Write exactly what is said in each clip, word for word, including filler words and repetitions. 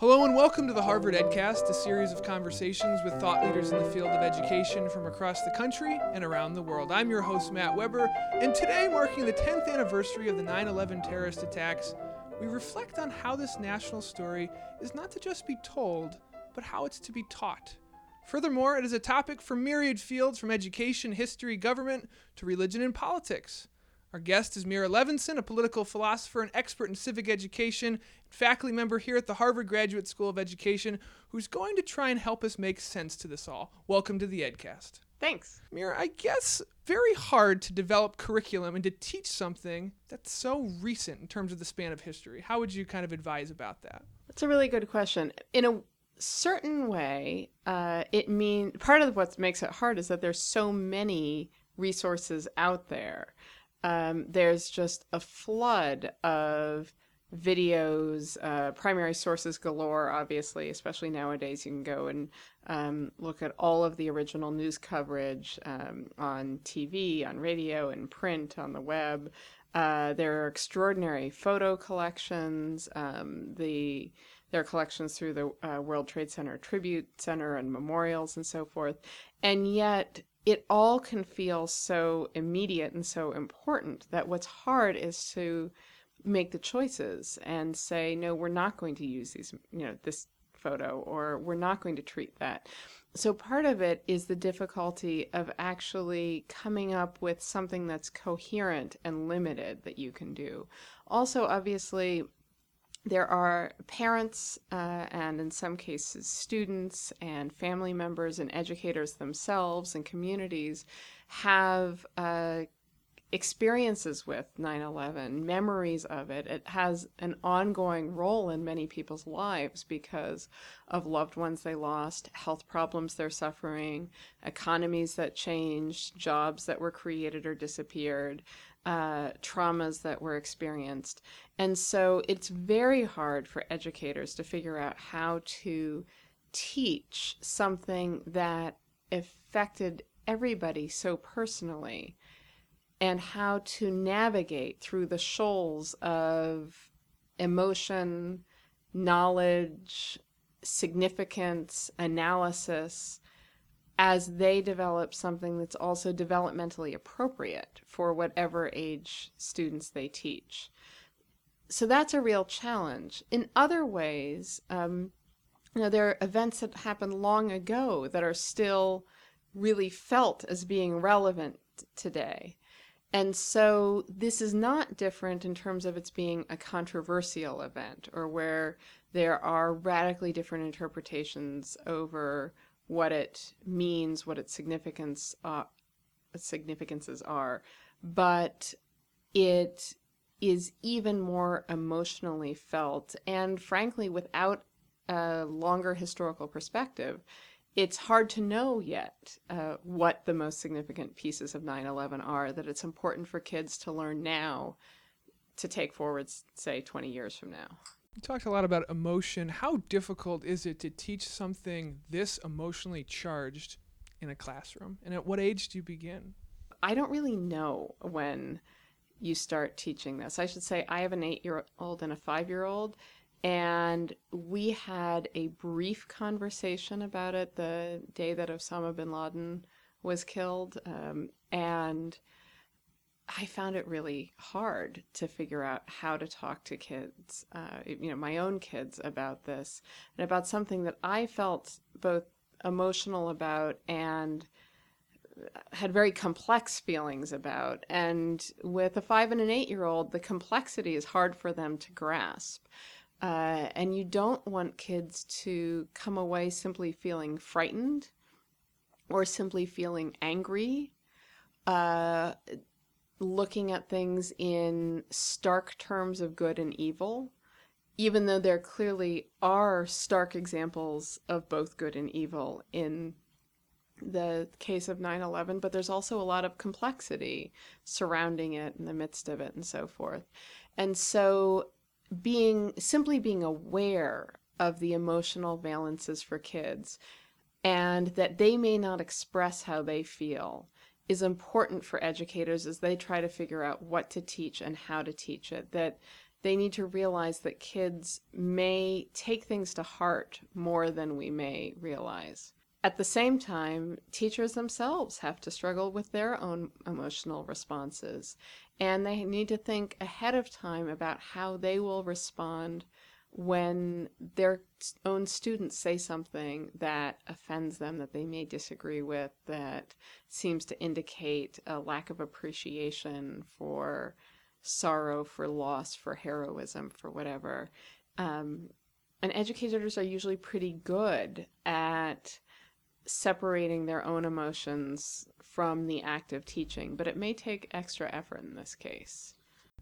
Hello and welcome to the Harvard EdCast, a series of conversations with thought leaders in the field of education from across the country and around the world. I'm your host, Matt Weber, and today, marking the tenth anniversary of the nine eleven terrorist attacks, we reflect on how this national story is not to just be told, but how it's to be taught. Furthermore, it is a topic from myriad fields, from education, history, government, to religion and politics. Our guest is Meira Levinson, a political philosopher and expert in civic education, and faculty member here at the Harvard Graduate School of Education, who's going to try and help us make sense to this all. Welcome to the EdCast. Thanks. Meira, I guess very hard to develop curriculum and to teach something that's so recent in terms of the span of history. How would you kind of advise about that? That's a really good question. In a certain way, uh, it mean, part of what makes it hard is that there's so many resources out there. Um, there's just a flood of videos, uh, primary sources galore, obviously, especially nowadays. You can go and um, look at all of the original news coverage um, on T V, on radio, and print, on the web. Uh, there are extraordinary photo collections. Um, the There are collections through the uh, World Trade Center Tribute Center and memorials and so forth. And yet it all can feel so immediate and so important that what's hard is to make the choices and say, no, we're not going to use these, you know, this photo, or we're not going to treat that. So part of it is the difficulty of actually coming up with something that's coherent and limited that you can do. Also, obviously, there are parents uh, and in some cases students and family members and educators themselves and communities have uh, experiences with nine eleven, memories of it. It has an ongoing role in many people's lives because of loved ones they lost, health problems they're suffering, economies that changed, jobs that were created or disappeared, uh, traumas that were experienced. And so it's very hard for educators to figure out how to teach something that affected everybody so personally, and how to navigate through the shoals of emotion, knowledge, significance, analysis, as they develop something that's also developmentally appropriate for whatever age students they teach. So that's a real challenge. In other ways, um, you know, there are events that happened long ago that are still really felt as being relevant today. And so this is not different in terms of its being a controversial event or where there are radically different interpretations over what it means, what its significance, uh, significances are, but it is even more emotionally felt. And frankly, without a longer historical perspective, it's hard to know yet uh, what the most significant pieces of nine eleven are, that it's important for kids to learn now to take forward, say, twenty years from now. You talked a lot about emotion. How difficult is it to teach something this emotionally charged in a classroom? And at what age do you begin? I don't really know when you start teaching this. I should say I have an eight-year-old and a five-year-old. And we had a brief conversation about it the day that Osama bin Laden was killed. Um, and I found it really hard to figure out how to talk to kids, uh, you know, my own kids about this and about something that I felt both emotional about and had very complex feelings about. And with a five and an eight-year-old, the complexity is hard for them to grasp. Uh, and you don't want kids to come away simply feeling frightened or simply feeling angry, uh, looking at things in stark terms of good and evil, even though there clearly are stark examples of both good and evil in the case of nine eleven, but there's also a lot of complexity surrounding it in the midst of it and so forth. And so being simply being aware of the emotional valences for kids and that they may not express how they feel is important for educators as they try to figure out what to teach and how to teach it. That they need to realize that kids may take things to heart more than we may realize. At the same time, teachers themselves have to struggle with their own emotional responses, and they need to think ahead of time about how they will respond when their own students say something that offends them, that they may disagree with, that seems to indicate a lack of appreciation for sorrow, for loss, for heroism, for whatever. Um, and educators are usually pretty good at separating their own emotions from the act of teaching, but it may take extra effort in this case.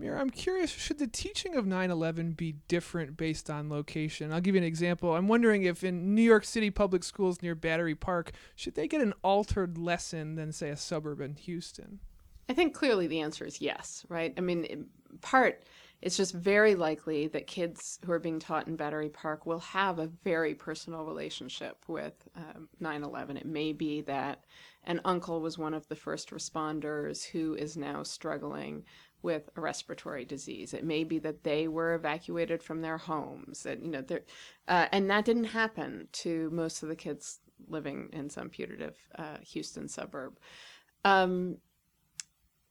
Meira, I'm curious, should the teaching of nine eleven be different based on location? I'll give you an example. I'm wondering if in New York City public schools near Battery Park, should they get an altered lesson than, say, a suburban Houston? I think clearly the answer is yes, right? I mean, in part, it's just very likely that kids who are being taught in Battery Park will have a very personal relationship with um, nine eleven. It may be that an uncle was one of the first responders who is now struggling with a respiratory disease. It may be that they were evacuated from their homes, that, you know, uh, and that didn't happen to most of the kids living in some putative uh, Houston suburb. Um,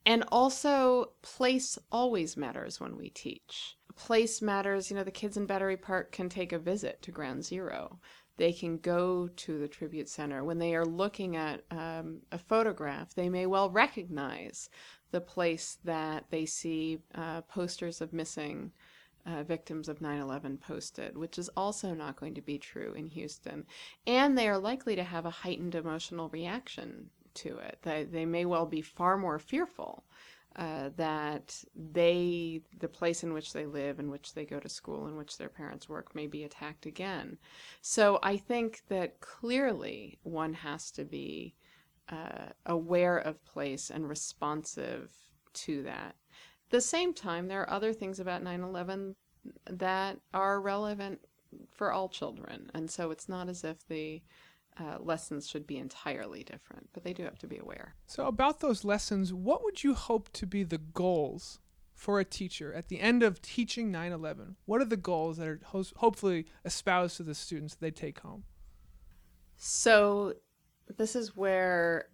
And also, place always matters when we teach. Place matters. You know, the kids in Battery Park can take a visit to Ground Zero. They can go to the Tribute Center. When they are looking at um, a photograph, they may well recognize the place that they see uh, posters of missing uh, victims of nine eleven posted, which is also not going to be true in Houston. And they are likely to have a heightened emotional reaction to it. They, they may well be far more fearful uh, that they, the place in which they live, in which they go to school, in which their parents work, may be attacked again. So I think that clearly one has to be uh, aware of place and responsive to that. At the same time, there are other things about nine eleven that are relevant for all children, and so it's not as if the Uh, lessons should be entirely different, but they do have to be aware. So about those lessons, what would you hope to be the goals for a teacher at the end of teaching nine eleven? What are the goals that are ho- hopefully espoused to the students that they take home? So this is where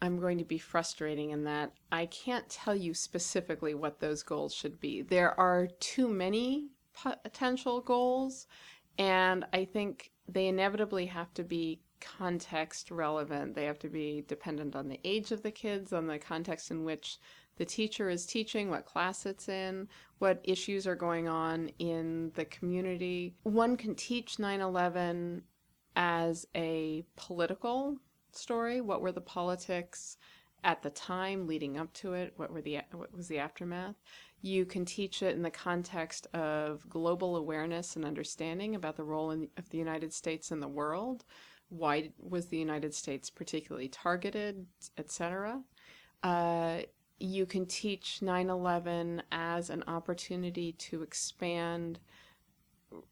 I'm going to be frustrating in that I can't tell you specifically what those goals should be. There are too many potential goals, and I think they inevitably have to be context relevant. They have to be dependent on the age of the kids, on the context in which the teacher is teaching, what class it's in, what issues are going on in the community. One can teach nine eleven as a political story. What were the politics at the time leading up to it? What were the what was the aftermath? You can teach it in the context of global awareness and understanding about the role in, of the United States in the world. Why was the United States particularly targeted, et cetera. Uh, you can teach nine eleven as an opportunity to expand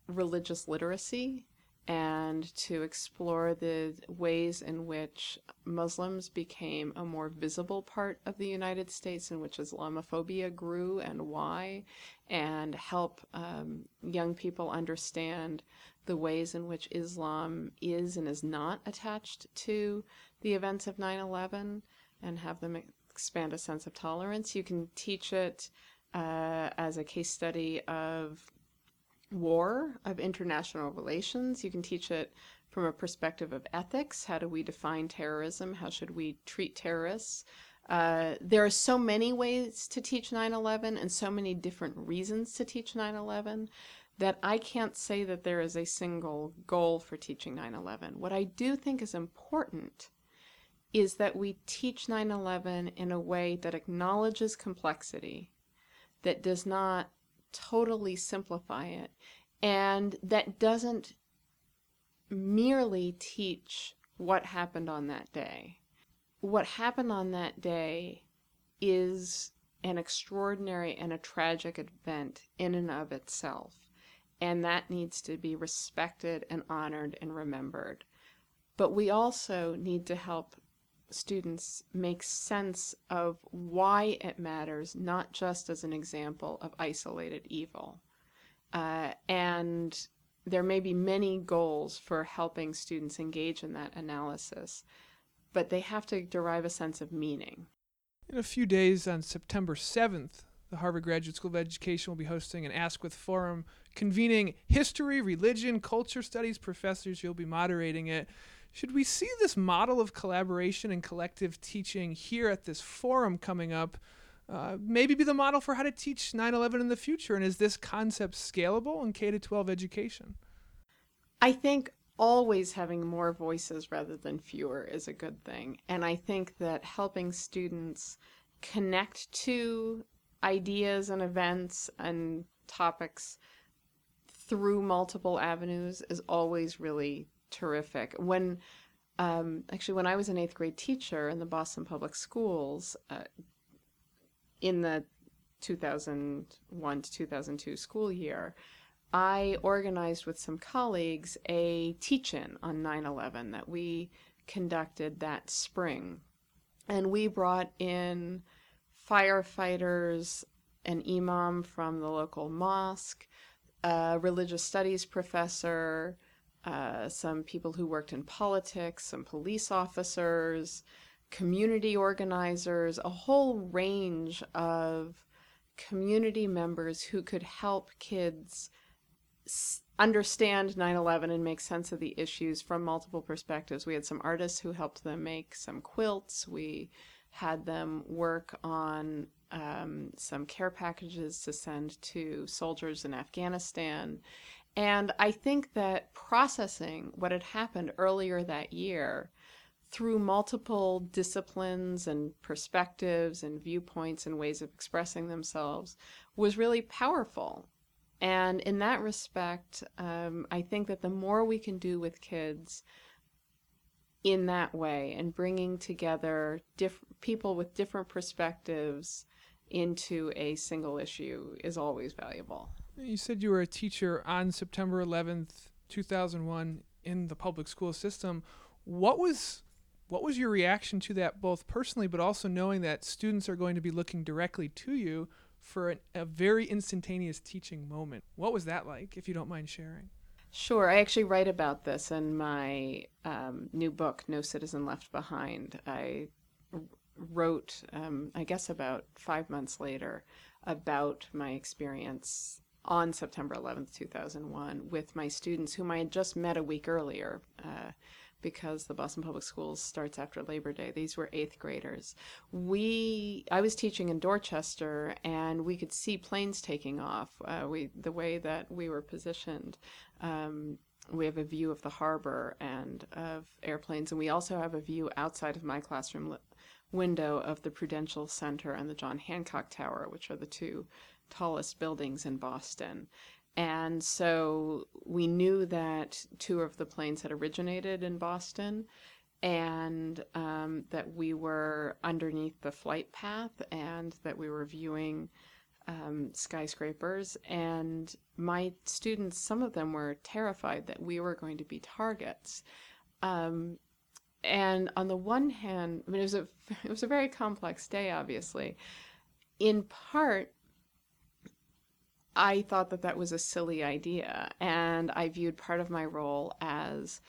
religious literacy and to explore the ways in which Muslims became a more visible part of the United States, in which Islamophobia grew and why, and help um, young people understand the ways in which Islam is and is not attached to the events of nine eleven, and have them expand a sense of tolerance. You can teach it uh, as a case study of war, of international relations. You can teach it from a perspective of ethics. How do we define terrorism? How should we treat terrorists? Uh, there are so many ways to teach nine eleven and so many different reasons to teach nine eleven that I can't say that there is a single goal for teaching nine eleven. What I do think is important is that we teach nine eleven in a way that acknowledges complexity, that does not totally simplify it, and that doesn't merely teach what happened on that day. What happened on that day is an extraordinary and a tragic event in and of itself. And that needs to be respected and honored and remembered. But we also need to help students make sense of why it matters, not just as an example of isolated evil. Uh, and there may be many goals for helping students engage in that analysis, but they have to derive a sense of meaning. In a few days, on September seventh, the Harvard Graduate School of Education will be hosting an Askwith Forum convening history, religion, culture studies professors. You'll be moderating it. Should we see this model of collaboration and collective teaching here at this forum coming up uh, maybe be the model for how to teach nine eleven in the future? And is this concept scalable in K through twelve education? I think always having more voices rather than fewer is a good thing. And I think that helping students connect to ideas and events and topics through multiple avenues is always really terrific. When, um, actually, when I was an eighth grade teacher in the Boston Public Schools, uh, in the two thousand one to two thousand two school year, I organized with some colleagues a teach-in on nine eleven that we conducted that spring. And we brought in firefighters, an imam from the local mosque, a religious studies professor, Uh, some people who worked in politics, some police officers, community organizers, a whole range of community members who could help kids s- understand nine eleven and make sense of the issues from multiple perspectives. We had some artists who helped them make some quilts. We had them work on um, some care packages to send to soldiers in Afghanistan. And I think that processing what had happened earlier that year through multiple disciplines and perspectives and viewpoints and ways of expressing themselves was really powerful. And in that respect, um, I think that the more we can do with kids in that way and bringing together diff- people with different perspectives into a single issue is always valuable. You said you were a teacher on September eleventh, two thousand one in the public school system. What was what was your reaction to that, both personally but also knowing that students are going to be looking directly to you for an, a very instantaneous teaching moment? What was that like, if you don't mind sharing? Sure. I actually write about this in my um, new book, No Citizen Left Behind. I wrote, um, I guess about five months later, about my experience on September eleventh, two thousand one with my students whom I had just met a week earlier uh, because the Boston Public Schools starts after Labor Day. These were eighth graders. We, I was teaching in Dorchester and we could see planes taking off. Uh, we, the way that we were positioned, um, we have a view of the harbor and of airplanes, and we also have a view outside of my classroom li- window of the Prudential Center and the John Hancock Tower, which are the two tallest buildings in Boston. And so we knew that two of the planes had originated in Boston and um, that we were underneath the flight path and that we were viewing um, skyscrapers. And my students, some of them were terrified that we were going to be targets. Um, And on the one hand, I mean, it was a it was a very complex day, obviously. In part, I thought that that was a silly idea, and I viewed part of my role as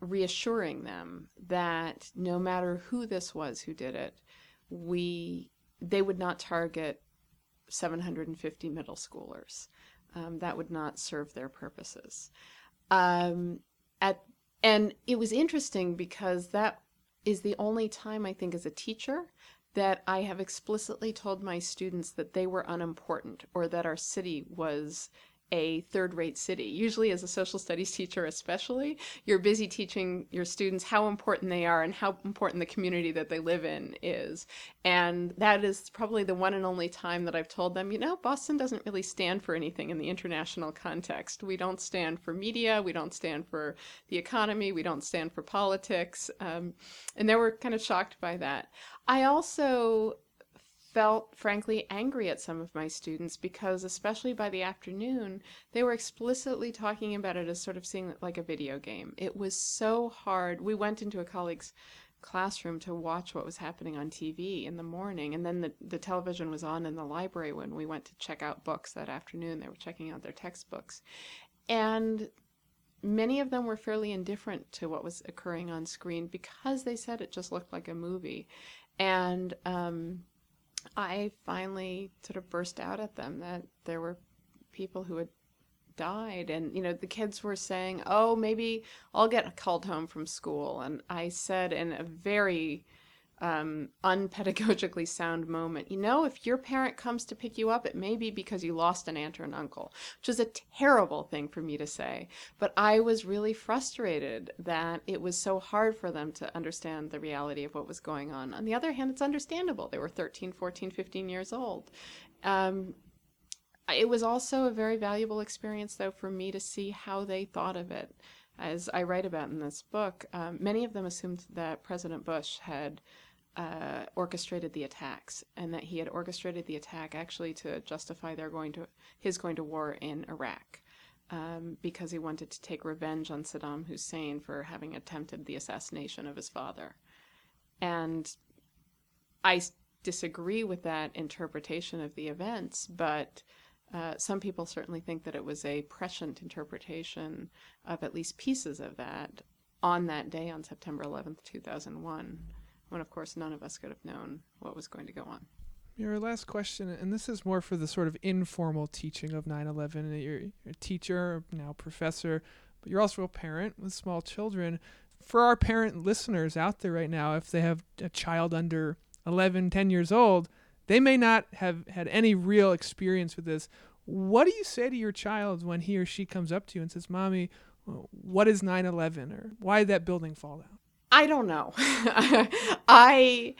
reassuring them that no matter who this was who did it, we they would not target seven hundred fifty middle schoolers. Um, that would not serve their purposes. Um, at And it was interesting because that is the only time, I think, as a teacher that I have explicitly told my students that they were unimportant or that our city was a third-rate city. Usually as a social studies teacher especially, you're busy teaching your students how important they are and how important the community that they live in is. And that is probably the one and only time that I've told them, you know, Boston doesn't really stand for anything in the international context. We don't stand for media, we don't stand for the economy, we don't stand for politics. Um, and they were kind of shocked by that. I also felt, frankly, angry at some of my students because, especially by the afternoon, they were explicitly talking about it as sort of seeing it like a video game. It was so hard. We went into a colleague's classroom to watch what was happening on T V in the morning. And then the, the television was on in the library when we went to check out books that afternoon. They were checking out their textbooks. And many of them were fairly indifferent to what was occurring on screen because they said it just looked like a movie. And um, I finally sort of burst out at them that there were people who had died. And, you know, the kids were saying, oh, maybe I'll get called home from school. And I said in a very um, unpedagogically sound moment, you know, if your parent comes to pick you up, it may be because you lost an aunt or an uncle, which is a terrible thing for me to say. But I was really frustrated that it was so hard for them to understand the reality of what was going on. On the other hand, it's understandable. They were thirteen, fourteen, fifteen years old. Um, It was also a very valuable experience, though, for me to see how they thought of it. As I write about in this book, um, many of them assumed that President Bush had uh, orchestrated the attacks, and that he had orchestrated the attack actually to justify their going to his going to war in Iraq, um, because he wanted to take revenge on Saddam Hussein for having attempted the assassination of his father. And I disagree with that interpretation of the events, but Uh, some people certainly think that it was a prescient interpretation of at least pieces of that on that day on September eleventh, two thousand one, when, of course, none of us could have known what was going to go on. Your last question, and this is more for the sort of informal teaching of nine eleven. You're, you're a teacher, now professor, but you're also a parent with small children. For our parent listeners out there right now, if they have a child under eleven, ten years old, they may not have had any real experience with this. What do you say to your child when he or she comes up to you and says, Mommy, what is nine eleven? Or why did that building fall down? I don't know. I,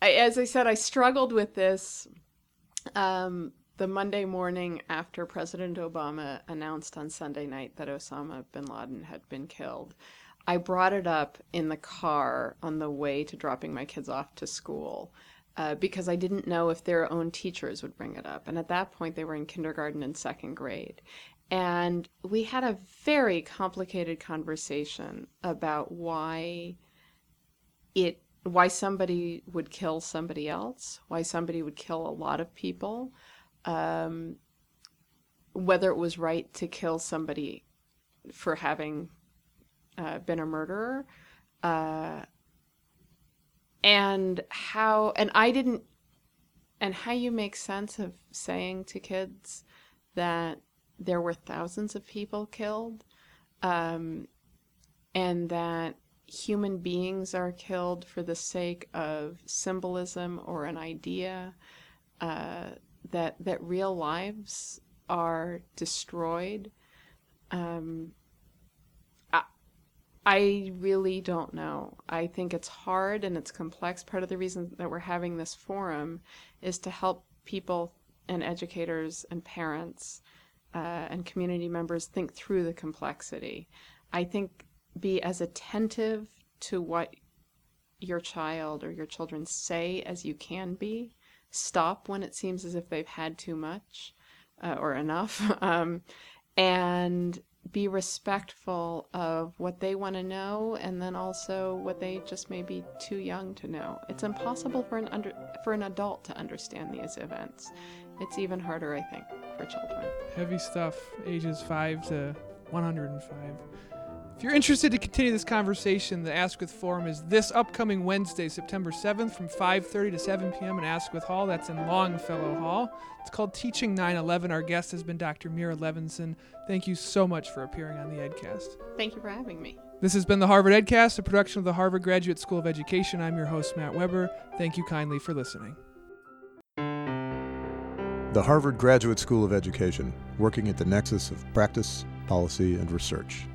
as I said, I struggled with this um, the Monday morning after President Obama announced on Sunday night that Osama bin Laden had been killed. I brought it up in the car on the way to dropping my kids off to school. Uh, because I didn't know if their own teachers would bring it up. And at that point, they were in kindergarten and second grade. And we had a very complicated conversation about why it, why somebody would kill somebody else, why somebody would kill a lot of people, um, whether it was right to kill somebody for having uh, been a murderer, uh, And how, and I didn't, and how you make sense of saying to kids that there were thousands of people killed, um, and that human beings are killed for the sake of symbolism or an idea, uh, that, that real lives are destroyed. Um, I really don't know. I think it's hard and it's complex. Part of the reason that we're having this forum is to help people and educators and parents uh, and community members think through the complexity. I think be as attentive to what your child or your children say as you can be. Stop when it seems as if they've had too much uh, or enough. um, and be respectful of what they want to know, and then also what they just may be too young to know. It's impossible for an under, for an adult to understand these events. It's even harder, I think, for children. Heavy stuff, ages five to one hundred five. If you're interested to continue this conversation, the Askwith Forum is this upcoming Wednesday, September seventh, from five thirty to seven p.m. in Askwith Hall. That's in Longfellow Hall. It's called Teaching nine eleven. Our guest has been Doctor Meira Levinson. Thank you so much for appearing on the EdCast. Thank you for having me. This has been the Harvard EdCast, a production of the Harvard Graduate School of Education. I'm your host, Matt Weber. Thank you kindly for listening. The Harvard Graduate School of Education, working at the nexus of practice, policy, and research.